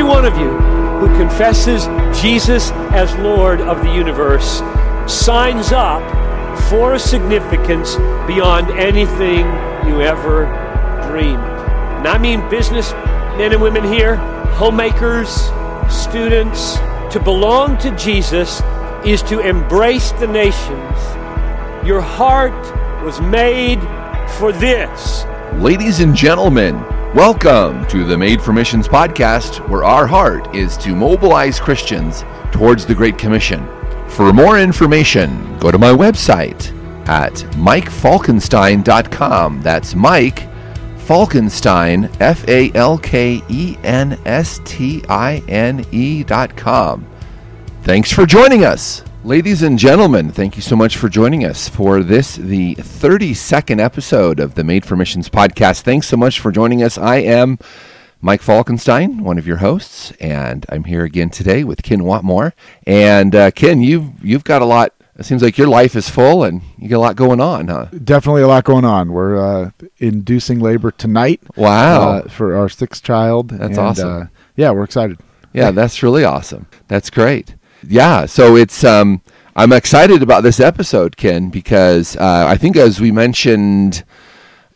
every one of you who confesses Jesus as Lord of the universe signs up for a significance beyond anything you ever dreamed. And I mean business men and women here, homemakers, students. To belong to Jesus is to embrace the nations. Your heart was made for this. Ladies and gentlemen, welcome to the Made for Missions podcast, where our heart is to mobilize Christians towards the Great Commission. For more information, go to my website at MikeFalkenstein.com. That's Mike Falkenstein, FALKENSTINE.com. Thanks for joining us. Ladies and gentlemen, thank you so much for joining us for this, the 32nd episode of the Made for Missions podcast. Thanks so much for joining us. I am Mike Falkenstein, one of your hosts, and I'm here again today with Ken Watmore. And Ken, you've got a lot. It seems like your life is full and you got a lot going on, huh? Definitely a lot going on. We're inducing labor tonight. Wow. For our sixth child. That's awesome. Yeah, we're excited. Yeah, that's really awesome. That's great. Yeah, so it's I'm excited about this episode, Ken, because I think as we mentioned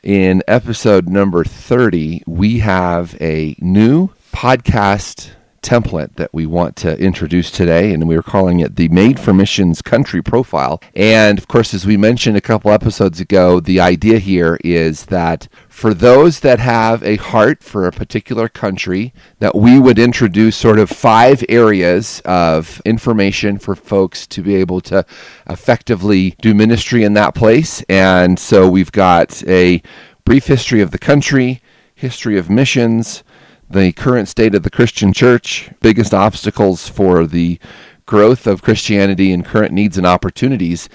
in episode number 30, we have a new podcast template that we want to introduce today, and we were calling it the Made for Missions Country Profile. And of course, as we mentioned a couple episodes ago, the idea here is that for those that have a heart for a particular country, that we would introduce sort of five areas of information for folks to be able to effectively do ministry in that place. And so we've got a brief history of the country, history of missions, the current state of the Christian church, biggest obstacles for the growth of Christianity, and current needs and opportunities.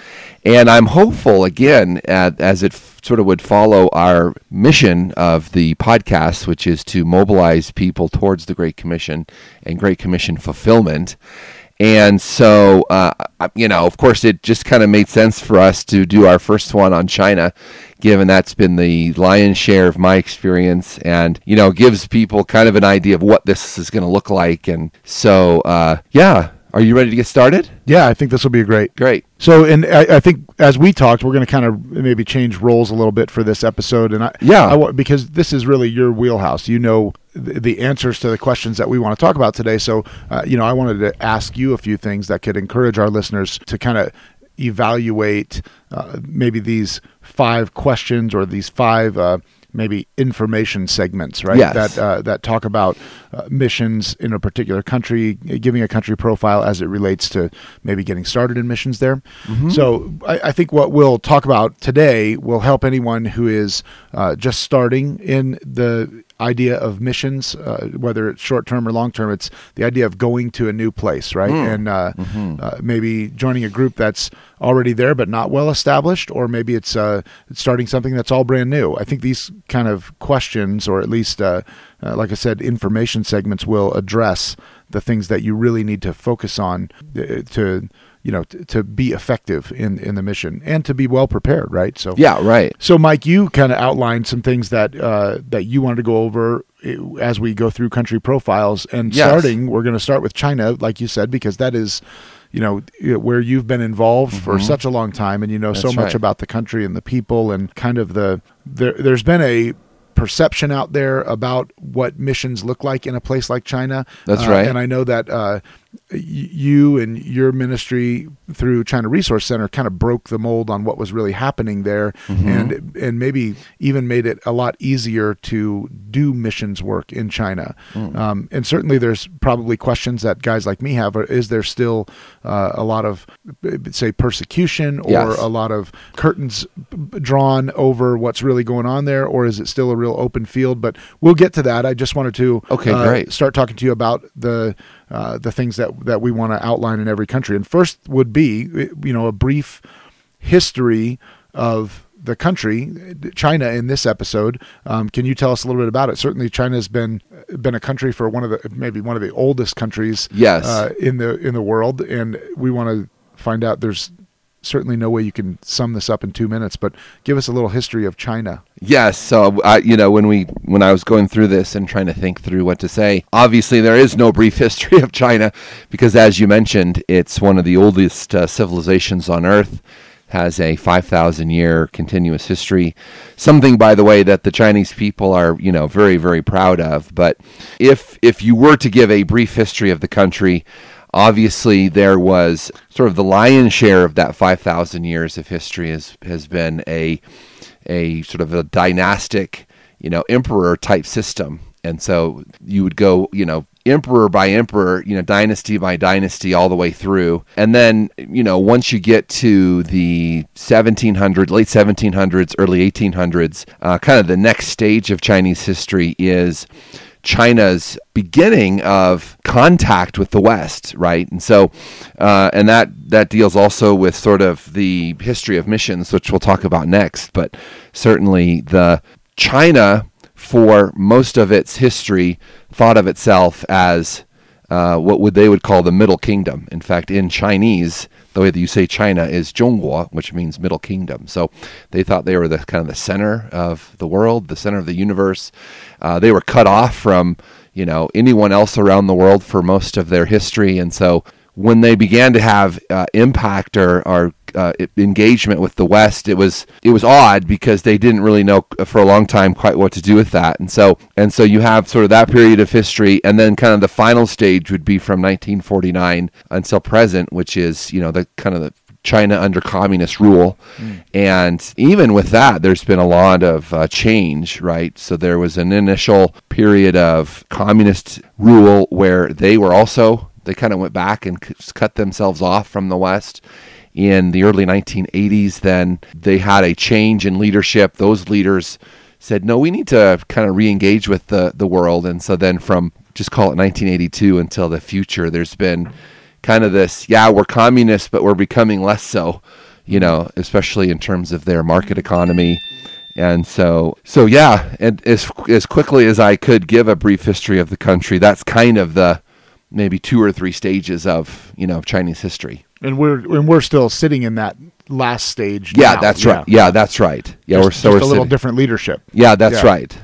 And I'm hopeful, again, as it sort of would follow our mission of the podcast, which is to mobilize people towards the Great Commission and Great Commission fulfillment. And so, of course, it just kind of made sense for us to do our first one on China, given that's been the lion's share of my experience and, gives people kind of an idea of what this is going to look like. And so, are you ready to get started? Yeah, I think this will be great. So, and I think as we talked, we're going to kind of maybe change roles a little bit for this episode. And because this is really your wheelhouse, the answers to the questions that we want to talk about today. So, I wanted to ask you a few things that could encourage our listeners to kind of evaluate maybe these five questions or these five maybe information segments, right? Yes. That talk about missions in a particular country, giving a country profile as it relates to maybe getting started in missions there. Mm-hmm. So I think what we'll talk about today will help anyone who is just starting in the idea of missions, whether it's short-term or long-term. It's the idea of going to a new place, right? And maybe joining a group that's already there but not well-established, or maybe it's starting something that's all brand new. I think these kind of questions, or at least, like I said, information segments will address the things that you really need to focus on to be effective in the mission and to be well prepared, right? So yeah, right. So Mike, you kind of outlined some things that you wanted to go over as we go through country profiles, and yes. We're going to start with China, like you said, because that is, where you've been involved mm-hmm. for such a long time, and that's so much right. about the country and the people, and kind of there's been a perception out there about what missions look like in a place like China. That's right. And I know that you and your ministry through China Resource Center kind of broke the mold on what was really happening there, mm-hmm. and maybe even made it a lot easier to do missions work in China. Mm. And certainly there's probably questions that guys like me have. Is there still a lot of, say, persecution or yes. a lot of curtains drawn over what's really going on there, or is it still a real open field? But we'll get to that. I just wanted to start talking to you about the things that we want to outline in every country. And first would be, a brief history of the country, China, in this episode. Can you tell us a little bit about it? Certainly, China's been a country for one of the oldest countries yes. In the world, and we want to find out. There's certainly no way you can sum this up in 2 minutes, but give us a little history of China. Yes. So, when I was going through this and trying to think through what to say, obviously there is no brief history of China because, as you mentioned, it's one of the oldest civilizations on Earth, has a 5,000-year continuous history, something, by the way, that the Chinese people are, very, very proud of. But if you were to give a brief history of the country, obviously, there was sort of the lion's share of that 5,000 years of history has been a sort of a dynastic, emperor type system. And so you would go, emperor by emperor, dynasty by dynasty all the way through. And then, once you get to the late 1700s, early 1800s, kind of the next stage of Chinese history is China's beginning of contact with the West, right? And so, and that deals also with sort of the history of missions, which we'll talk about next. But certainly, the China, for most of its history, thought of itself as what they would call the Middle Kingdom. In fact, in Chinese, the way that you say China is Zhongguo, which means Middle Kingdom. So they thought they were the kind of the center of the world, the center of the universe. They were cut off from, anyone else around the world for most of their history. And so when they began to have impact or engagement with the West, it was odd because they didn't really know for a long time quite what to do with that. And so you have sort of that period of history, and then kind of the final stage would be from 1949 until present, which is, the kind of the China under communist rule. Mm. And even with that, there's been a lot of change, right? So there was an initial period of communist rule where they kind of went back and cut themselves off from the West. In the early 1980s, then they had a change in leadership. Those leaders said, no, we need to kind of re-engage with the world. And so then from, just call it 1982 until the future, there's been kind of this, we're communists, but we're becoming less so, especially in terms of their market economy. And so, and as quickly as I could give a brief history of the country, that's kind of the maybe two or three stages of, Chinese history. And we're still sitting in that last stage. Yeah, that's right. Yeah, that's right. Yeah, we're a little different leadership. Yeah, that's right.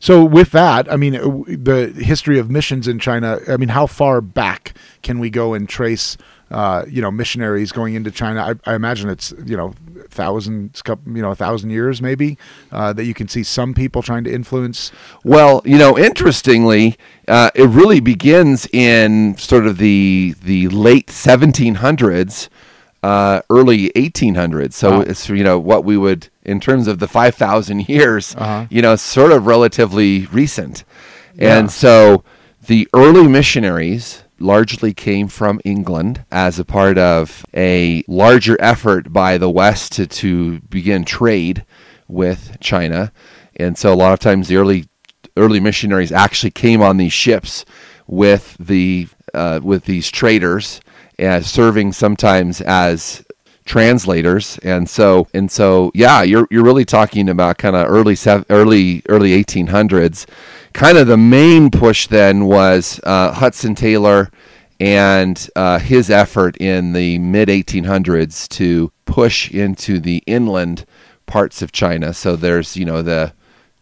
So with that, the history of missions in China. How far back can we go and trace, missionaries going into China? I imagine it's a 1,000 years maybe that you can see some people trying to influence. Well, interestingly, it really begins in sort of the late 1700s. Early 1800s. So it's, what we would, in terms of the 5,000 years, sort of relatively recent. Yeah. And so the early missionaries largely came from England as a part of a larger effort by the West to begin trade with China. And so a lot of times the early missionaries actually came on these ships with these traders, as serving sometimes as translators, and so, you're really talking about kind of early 1800s. Kind of the main push then was Hudson Taylor and his effort in the mid 1800s to push into the inland parts of China. So there's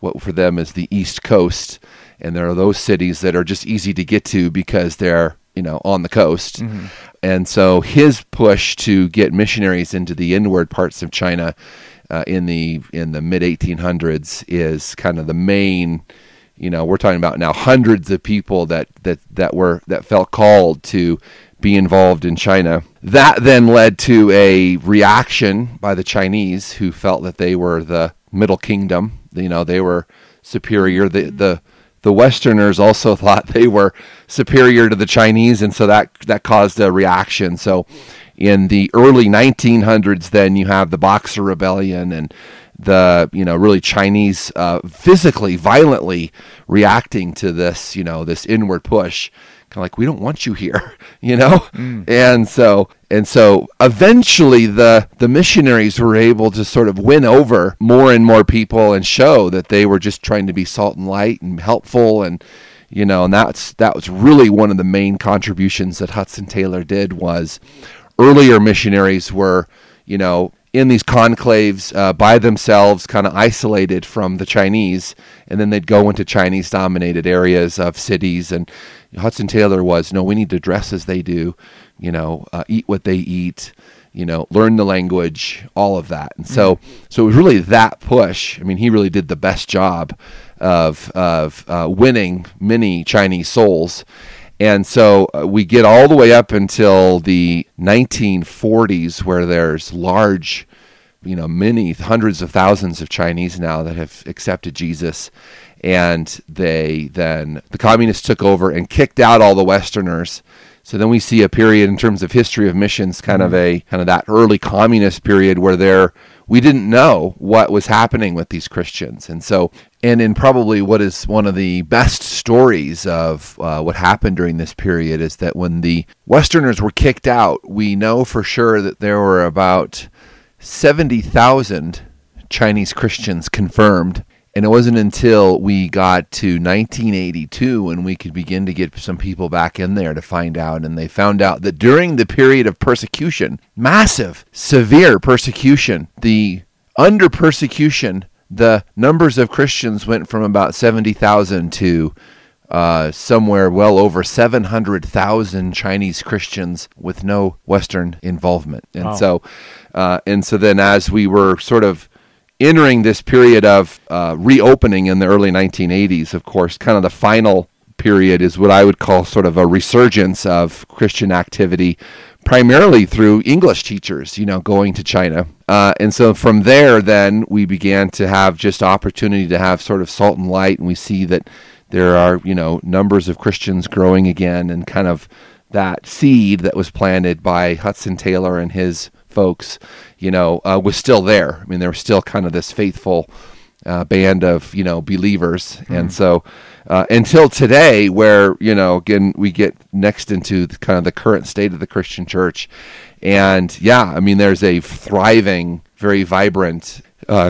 what for them is the East Coast, and there are those cities that are just easy to get to because they're on the coast. Mm-hmm. And so his push to get missionaries into the inward parts of China in the mid 1800s is kind of the main. We're talking about now hundreds of people that felt called to be involved in China. That then led to a reaction by the Chinese, who felt that they were the Middle Kingdom. They were superior. The Westerners also thought they were superior to the Chinese, and so that caused a reaction. So in the early 1900s, then you have the Boxer Rebellion and the, really Chinese physically, violently reacting to this, this inward push. Kind of like, we don't want you here, . And so eventually the missionaries were able to sort of win over more and more people and show that they were just trying to be salt and light and helpful, and and that was really one of the main contributions that Hudson Taylor did. Was earlier missionaries were you know, in these conclaves by themselves, kind of isolated from the Chinese, and then they'd go into Chinese-dominated areas of cities. And Hudson Taylor was, no, we need to dress as they do, you know, eat what they eat, you know, learn the language, all of that. And so it was really that push. I mean, he really did the best job of winning many Chinese souls. And so we get all the way up until the 1940s, where there's large, you know, many hundreds of thousands of Chinese now that have accepted Jesus. And they then, the communists took over and kicked out all the Westerners. So then we see a period in terms of history of missions, kind of that early communist period where we didn't know what was happening with these Christians. And so, and in probably what is one of the best stories of what happened during this period is that when the Westerners were kicked out, we know for sure that there were about 70,000 Chinese Christians confirmed. And it wasn't until we got to 1982 when we could begin to get some people back in there to find out. And they found out that during the period of persecution, massive, severe persecution, under persecution, the numbers of Christians went from about 70,000 to somewhere well over 700,000 Chinese Christians with no Western involvement. And wow. So then as we were sort of entering this period of reopening in the early 1980s, of course, kind of the final period is what I would call sort of a resurgence of Christian activity, primarily through English teachers, you know, going to China. And so from there, then, we began to have just opportunity to have sort of salt and light, and we see that there are, you know, numbers of Christians growing again, and kind of that seed that was planted by Hudson Taylor and his folks, you know, was still there. I mean, there was still kind of this faithful band of, you know, believers. Mm-hmm. And so until today, where, you know, again, we get next into kind of the current state of the Christian church. And yeah, I mean, there's a thriving, very vibrant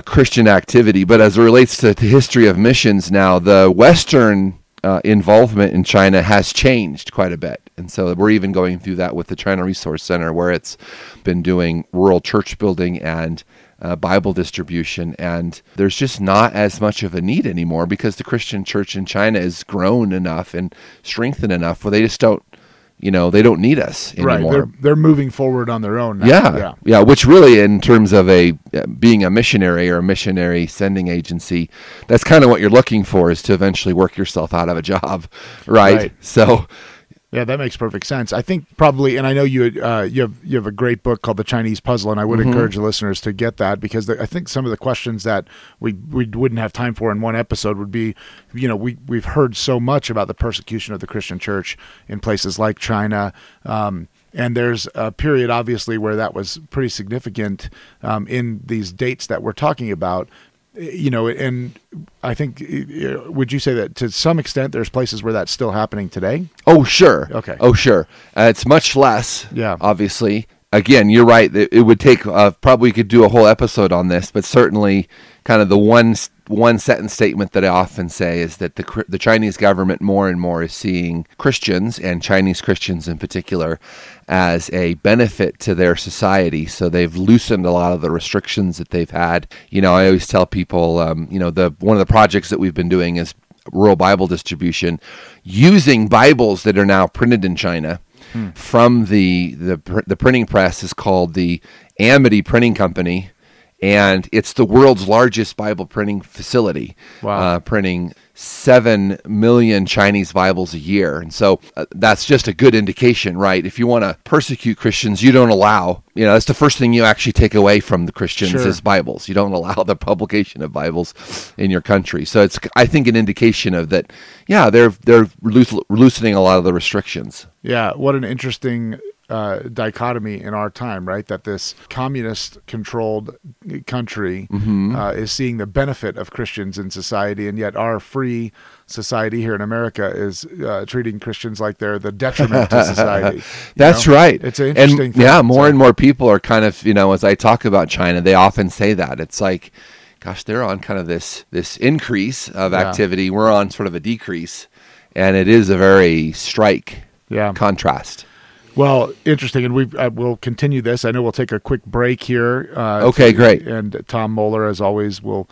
Christian activity. But as it relates to the history of missions now, the Western involvement in China has changed quite a bit. And so we're even going through that with the China Resource Center, where it's been doing rural church building and Bible distribution. And there's just not as much of a need anymore because the Christian church in China has grown enough and strengthened enough where they just don't, you know, they don't need us anymore. Right. They're moving forward on their own now. Yeah. Which really, in terms of being a missionary or a missionary sending agency, that's kind of what you're looking for, is to eventually work yourself out of a job, right? So, yeah, that makes perfect sense. I think probably, and I know you have a great book called The Chinese Puzzle, and I would encourage listeners to get that, because I think some of the questions that we wouldn't have time for in one episode would be, you know, we've heard so much about the persecution of the Christian church in places like China, and there's a period, obviously, where that was pretty significant in these dates that we're talking about. You know, and I think, would you say that to some extent there's places where that's still happening today? Oh, sure. Okay. Oh, sure. It's much less, obviously. Again, you're right. It would take, probably could do a whole episode on this, but certainly kind of the one sentence statement that I often say is that the Chinese government more and more is seeing Christians, and Chinese Christians in particular, as a benefit to their society. So they've loosened a lot of the restrictions that they've had. You know, I always tell people, you know, one of the projects that we've been doing is rural Bible distribution, using Bibles that are now printed in China. From the printing press is called the Amity Printing Company, and it's the world's largest Bible printing facility. Wow. Printing 7 million Chinese Bibles a year, and so that's just a good indication, right? If you want to persecute Christians, you don't allow. You know, that's the first thing you actually take away from the Christians is Bibles. You don't allow the publication of Bibles in your country. So it's, I think, an indication of that. Yeah, they're loosening a lot of the restrictions. Yeah, what an interesting dichotomy in our time, right? That this communist-controlled country is seeing the benefit of Christians in society, and yet our free society here in America is treating Christians like they're the detriment to society. That's right. It's an interesting thing. Yeah, more and more people are kind of, you know, as I talk about China, they often say that. It's like, gosh, they're on kind of this increase of activity. We're on sort of a decrease, and it is a very contrast. Well, interesting, and we'll continue this. I know we'll take a quick break here. Okay, great. And Tom Mueller, as always, will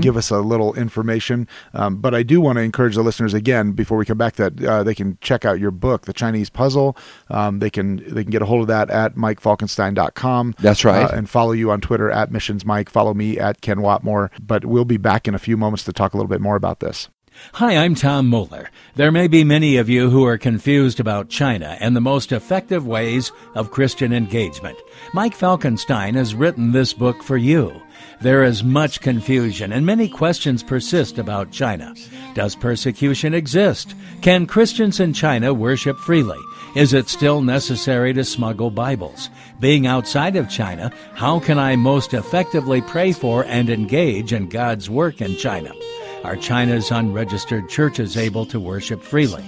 give us a little information. But I do want to encourage the listeners again, before we come back, that they can check out your book, The Chinese Puzzle. They can get a hold of that at MikeFalkenstein.com. That's right. And follow you on Twitter at MissionsMike. Follow me at Ken Watmore. But we'll be back in a few moments to talk a little bit more about this. Hi, I'm Tom Mueller. There may be many of you who are confused about China and the most effective ways of Christian engagement. Mike Falkenstein has written this book for you. There is much confusion and many questions persist about China. Does persecution exist? Can Christians in China worship freely? Is it still necessary to smuggle Bibles? Being outside of China, how can I most effectively pray for and engage in God's work in China? Are China's unregistered churches able to worship freely?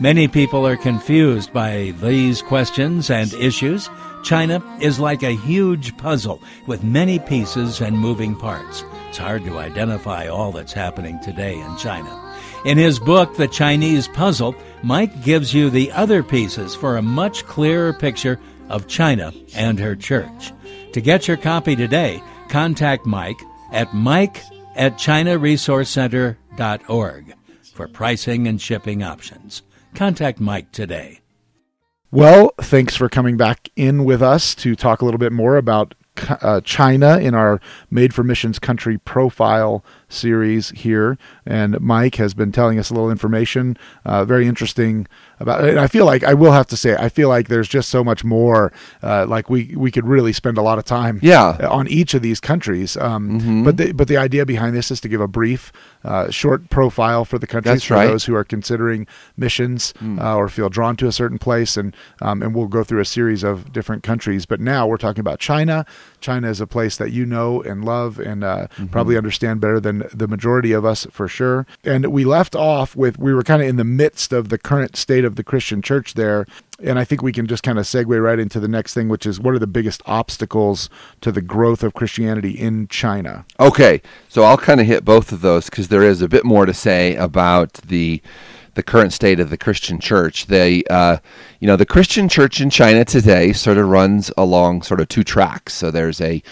Many people are confused by these questions and issues. China is like a huge puzzle with many pieces and moving parts. It's hard to identify all that's happening today in China. In his book, The Chinese Puzzle, Mike gives you the other pieces for a much clearer picture of China and her church. To get your copy today, contact Mike at mike@ChinaResourceCenter.org for pricing and shipping options. Contact Mike today. Well, thanks for coming back in with us to talk a little bit more about China in our Made for Missions Country Profile series here. And Mike has been telling us a little information, very interesting about it. And I feel like, I will have to say, I feel like there's just so much more, like we could really spend a lot of time on each of these countries. But the idea behind this is to give a brief, short profile for the countries those who are considering missions or feel drawn to a certain place. And we'll go through a series of different countries. But now we're talking about China. China is a place that you know and love and probably understand better than the majority of us, for sure. And we left off with, we were kind of in the midst of the current state of the Christian church there. And I think we can just kind of segue right into the next thing, which is what are the biggest obstacles to the growth of Christianity in China? Okay, so I'll kind of hit both of those because there is a bit more to say about the current state of the Christian church. The Christian church in China today sort of runs along sort of two tracks. So there is a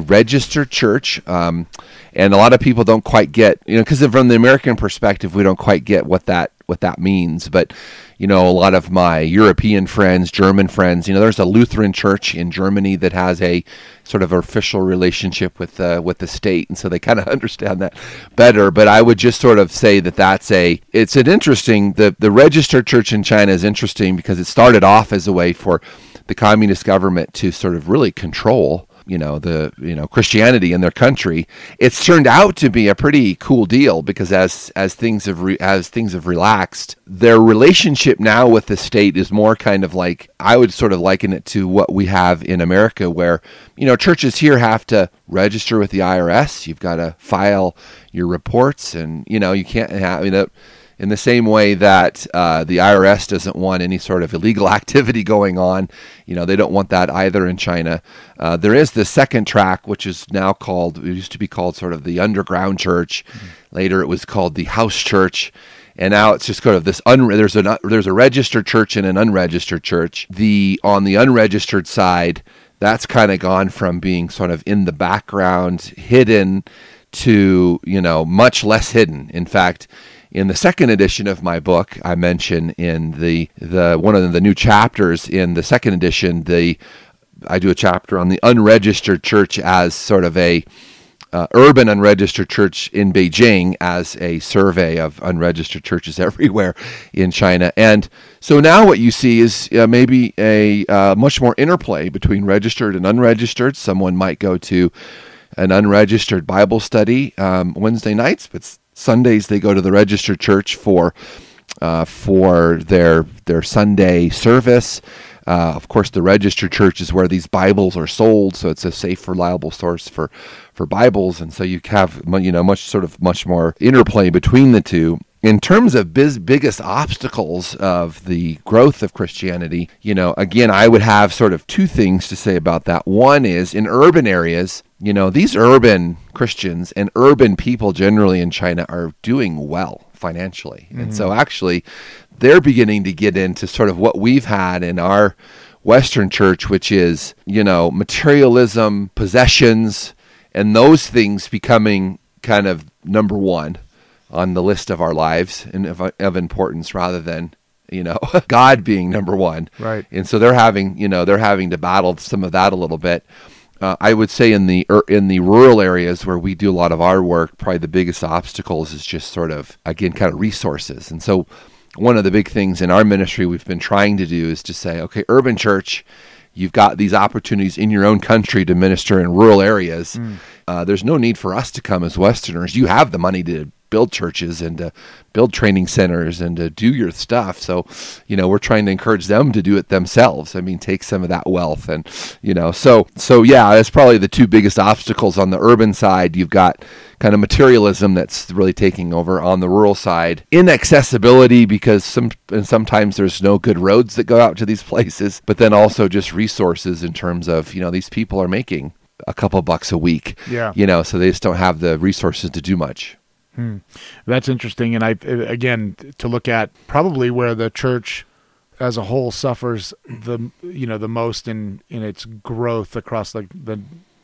registered church, and a lot of people don't quite get, because from the American perspective, we don't quite get what that means. But, a lot of my European friends, German friends, there's a Lutheran church in Germany that has a sort of official relationship with the state, and so they kind of understand that better. But I would just sort of say the registered church in China is interesting because it started off as a way for the communist government to sort of really control Christianity in their country. It's turned out to be a pretty cool deal because as things have relaxed, their relationship now with the state is more kind of like, I would sort of liken it to what we have in America, where churches here have to register with the IRS. You've got to file your reports, and you can't have in the same way that the IRS doesn't want any sort of illegal activity going on, they don't want that either in China. There is the second track, which is now called, it used to be called sort of the underground church. Later, it was called the house church. And now it's just sort of this, there's a registered church and an unregistered church. On the unregistered side, that's kind of gone from being sort of in the background, hidden, to, much less hidden. In fact, in the second edition of my book, I mention in the one of the new chapters in the second edition, I do a chapter on the unregistered church as sort of a urban unregistered church in Beijing, as a survey of unregistered churches everywhere in China. And so now what you see is maybe a much more interplay between registered and unregistered. Someone might go to an unregistered Bible study Wednesday nights, but Sundays they go to the registered church for their Sunday service. Of course, the registered church is where these Bibles are sold, so it's a safe, reliable source for Bibles, and so you have much more interplay between the two. In terms of biggest obstacles of the growth of Christianity, again, I would have sort of two things to say about that. One is, in urban areas, you know, these urban Christians and urban people generally in China are doing well financially. Mm-hmm. And so actually they're beginning to get into sort of what we've had in our Western church, which is, you know, materialism, possessions, and those things becoming kind of number one on the list of our lives and of importance rather than, you know, God being number one. Right. And so they're having, you know, they're having to battle some of that a little bit. I would say in the rural areas where we do a lot of our work, probably the biggest obstacles is just sort of, again, kind of resources. And so one of the big things in our ministry we've been trying to do is to say, okay, urban church, you've got these opportunities in your own country to minister in rural areas. Mm. There's no need for us to come as Westerners. You have the money to build churches and to build training centers and to do your stuff. So, you know, we're trying to encourage them to do it themselves. I mean, take some of that wealth and, you know, so yeah, that's probably the two biggest obstacles on the urban side. You've got kind of materialism that's really taking over on the rural side. Inaccessibility because sometimes there's no good roads that go out to these places, but then also just resources in terms of, you know, these people are making a couple bucks a week, yeah, you know, so they just don't have the resources to do much. Hmm. That's interesting. And I, again, to look at probably where the church as a whole suffers the, you know, the most in its growth across the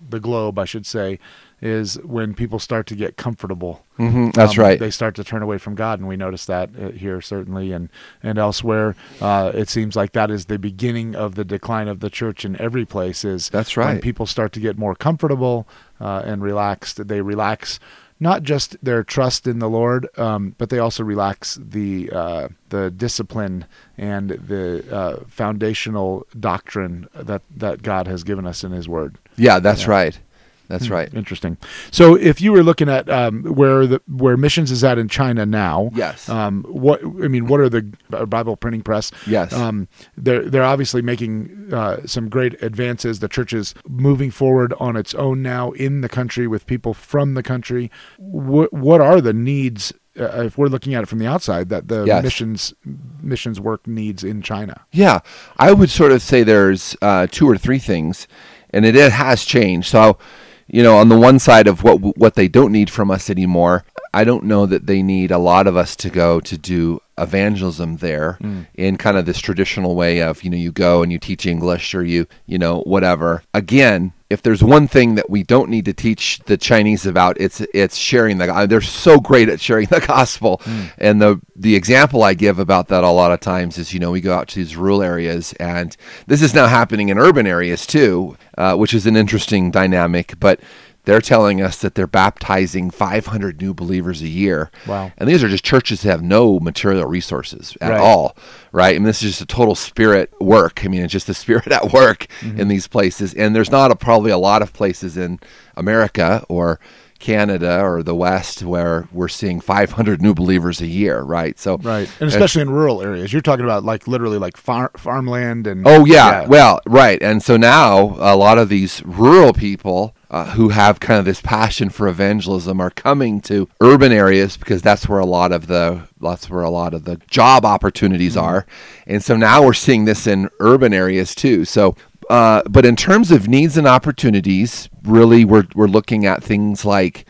globe, I should say, is when people start to get comfortable. Mm-hmm. That's right. They start to turn away from God. And we notice that here certainly and elsewhere. It seems like that is the beginning of the decline of the church in every place is that's right. When people start to get more comfortable and relaxed, they relax not just their trust in the Lord, but they also relax the discipline and the foundational doctrine that God has given us in His Word. Yeah, that's right. That's right. Interesting. So, if you were looking at where missions is at in China now, yes. What are the Bible Printing Press? Yes. They're obviously making some great advances. The church is moving forward on its own now in the country with people from the country. What are the needs? If we're looking at it from the outside, that the yes. missions work needs in China. Yeah, I would sort of say there's two or three things, and it has changed. So, you know, on the one side of what they don't need from us anymore, I don't know that they need a lot of us to go to do evangelism there in kind of this traditional way of, you know, you go and you teach English or you know, whatever. Again, if there's one thing that we don't need to teach the Chinese about, it's sharing the. They're so great at sharing the gospel, and the example I give about that a lot of times is, you know, we go out to these rural areas, and this is now happening in urban areas too, which is an interesting dynamic, but. They're telling us that they're baptizing 500 new believers a year. Wow. And these are just churches that have no material resources at all, right? I mean, this is just a total spirit work. I mean, it's just the Spirit at work in these places. And there's not probably a lot of places in America or Canada or the West where we're seeing 500 new believers a year, right? So right, and especially in rural areas, you're talking about like literally like farmland and well, right, and so now a lot of these rural people who have kind of this passion for evangelism are coming to urban areas because that's where a lot of the job opportunities are, and so now we're seeing this in urban areas too. So. But in terms of needs and opportunities, really, we're looking at things like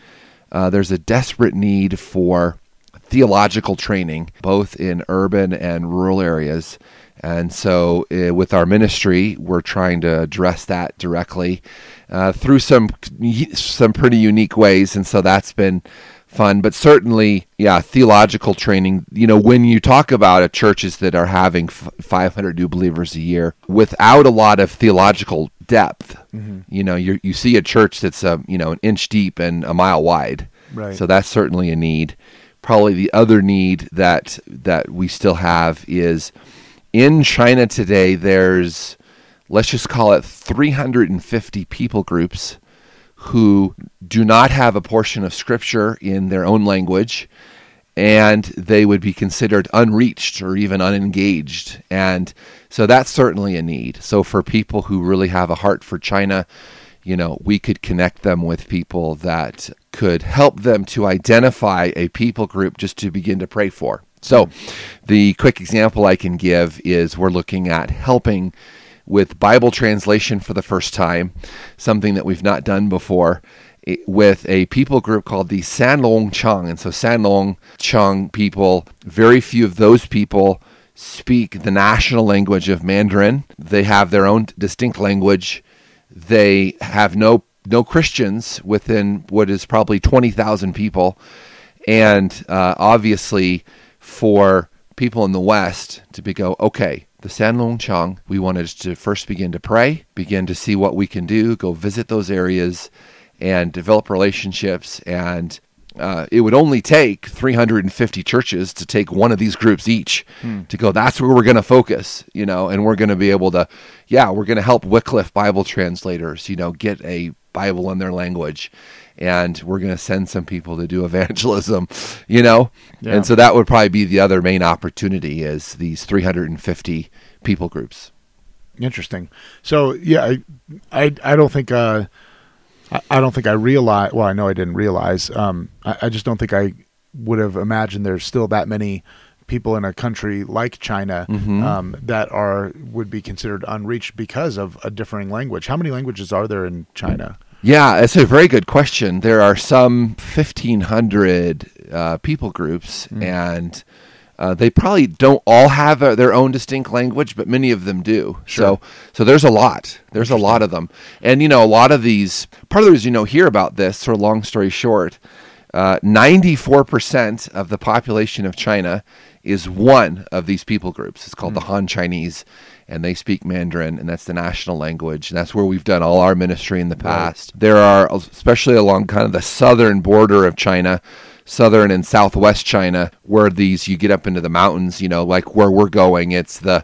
there's a desperate need for theological training, both in urban and rural areas. And so with our ministry, we're trying to address that directly through some pretty unique ways. And so that's been fun, but certainly, yeah, theological training. You know, when you talk about churches that are having 500 new believers a year without a lot of theological depth, you know, you see a church that's an inch deep and a mile wide. Right. So that's certainly a need. Probably the other need that we still have is in China today. There's, let's just call it, 350 people groups who do not have a portion of Scripture in their own language, and they would be considered unreached or even unengaged. And so that's certainly a need. So for people who really have a heart for China, you know, we could connect them with people that could help them to identify a people group just to begin to pray for. So the quick example I can give is we're looking at helping with Bible translation for the first time, something that we've not done before, with a people group called the Sanlongchung. And so Sanlongchung people, very few of those people speak the national language of Mandarin. They have their own distinct language. They have no Christians within what is probably 20,000 people. And obviously for people in the West to go, okay, the Sanlongchung, we wanted to first begin to pray, begin to see what we can do, go visit those areas and develop relationships. And it would only take 350 churches to take one of these groups each to go, that's where we're going to focus, and we're going to be able to, we're going to help Wycliffe Bible Translators, get a Bible in their language. And we're going to send some people to do evangelism, Yeah. And so that would probably be the other main opportunity is these 350 people groups. Interesting. So, yeah, I don't think... I don't think I realized, well, I know I didn't realize, I just don't think I would have imagined there's still that many people in a country like China that would be considered unreached because of a differing language. How many languages are there in China? Yeah, it's a very good question. There are some 1,500 people groups, and they probably don't all have their own distinct language, but many of them do. Sure. So there's a lot. There's a lot of them. And, a lot of these, part of the reason hear about this, sort of long story short, 94% of the population of China is one of these people groups. It's called the Han Chinese, and they speak Mandarin, and that's the national language. And that's where we've done all our ministry in the past. Right. There are, especially along kind of the southern border of China, southern and southwest China, where these, you get up into the mountains, like where we're going, it's the,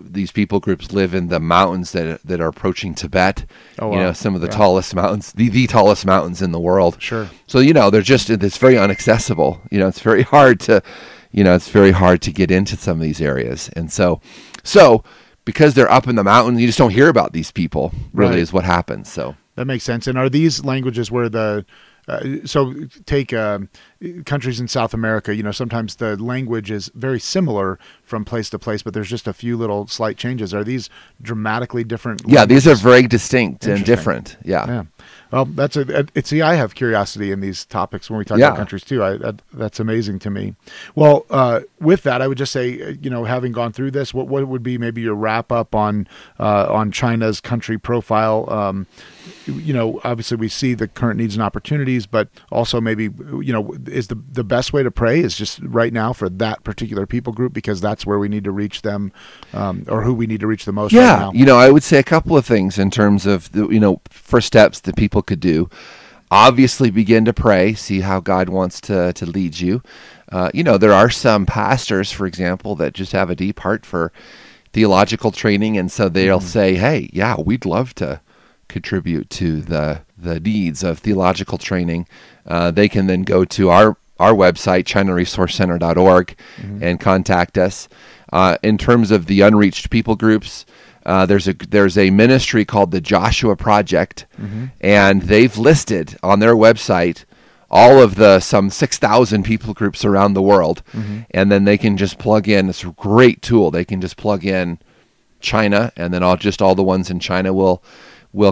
these people groups live in the mountains that are approaching Tibet, wow. Some of the tallest mountains, the tallest mountains in the world. Sure. So, they're just, it's very inaccessible, it's very hard to, it's very hard to get into some of these areas. And so because they're up in the mountains, you just don't hear about these people really is what happens. So that makes sense. And are these languages where so take countries in South America, sometimes the language is very similar from place to place, but there's just a few little slight changes. Are these dramatically different languages? Yeah, these are very distinct and different. Yeah. Well, I have curiosity in these topics when we talk about countries too. That's amazing to me. Well, with that, I would just say, having gone through this, what would be maybe your wrap up on China's country profile? Obviously we see the current needs and opportunities, but also maybe, is the best way to pray is just right now for that particular people group, because that's where we need to reach them, or who we need to reach the most right now. I would say a couple of things in terms of, first steps that people could do. Obviously begin to pray, see how God wants to lead you. There are some pastors, for example, that just have a deep heart for theological training. And so they'll say, hey, we'd love to contribute to the needs of theological training. They can then go to our website, ChinaResourceCenter.org, and contact us. In terms of the unreached people groups, there's a ministry called the Joshua Project, and they've listed on their website all of the some 6,000 people groups around the world, and then they can just plug in. It's a great tool. They can just plug in China, and then all the ones in China will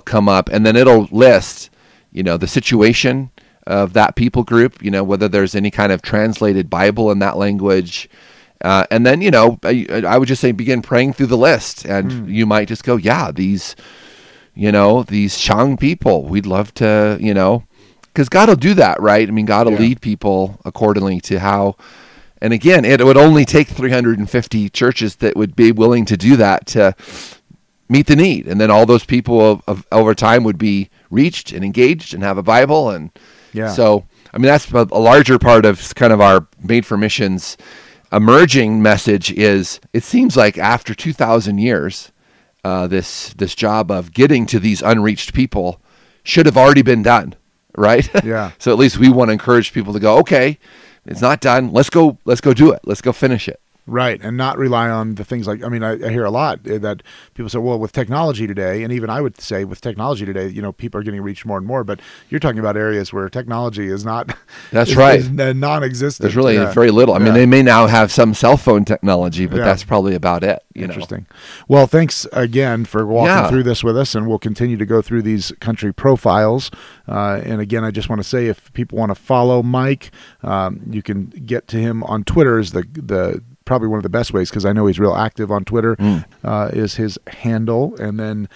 come up, and then it'll list, the situation of that people group, whether there's any kind of translated Bible in that language. And then, I would just say begin praying through the list, and you might just go, these Chang people, we'd love to, because God will do that, right? I mean, God will lead people accordingly to how, and again, it would only take 350 churches that would be willing to do that to meet the need. And then all those people over time would be reached and engaged and have a Bible. And so, I mean, that's a larger part of kind of our Made for Missions emerging message is, it seems like after 2,000 years, this job of getting to these unreached people should have already been done, right? Yeah. So at least we want to encourage people to go, okay, it's not done. Let's go do it. Let's go finish it. Right, and not rely on the things like, I mean, I hear a lot that people say, well, with technology today, and even I would say with technology today, you know, people are getting reached more and more, but you're talking about areas where technology is not... That's right. Is non-existent. There's really very little. I mean, they may now have some cell phone technology, but that's probably about it. Interesting. Well, thanks again for walking through this with us, and we'll continue to go through these country profiles. And again, I just want to say, if people want to follow Mike, you can get to him on Twitter is the probably one of the best ways, because I know he's real active on Twitter, is his handle. And then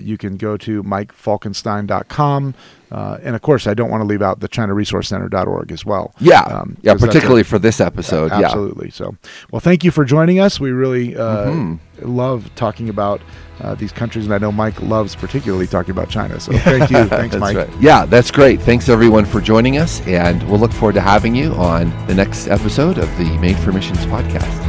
you can go to MikeFalkenstein.com. And, of course, I don't want to leave out the ChinaResourceCenter.org as well. Yeah, particularly for this episode. Absolutely. So, well, thank you for joining us. We really love talking about these countries, and I know Mike loves particularly talking about China. So thank you. Thanks, Mike. Right. Yeah, that's great. Thanks, everyone, for joining us, and we'll look forward to having you on the next episode of the Made for Missions podcast.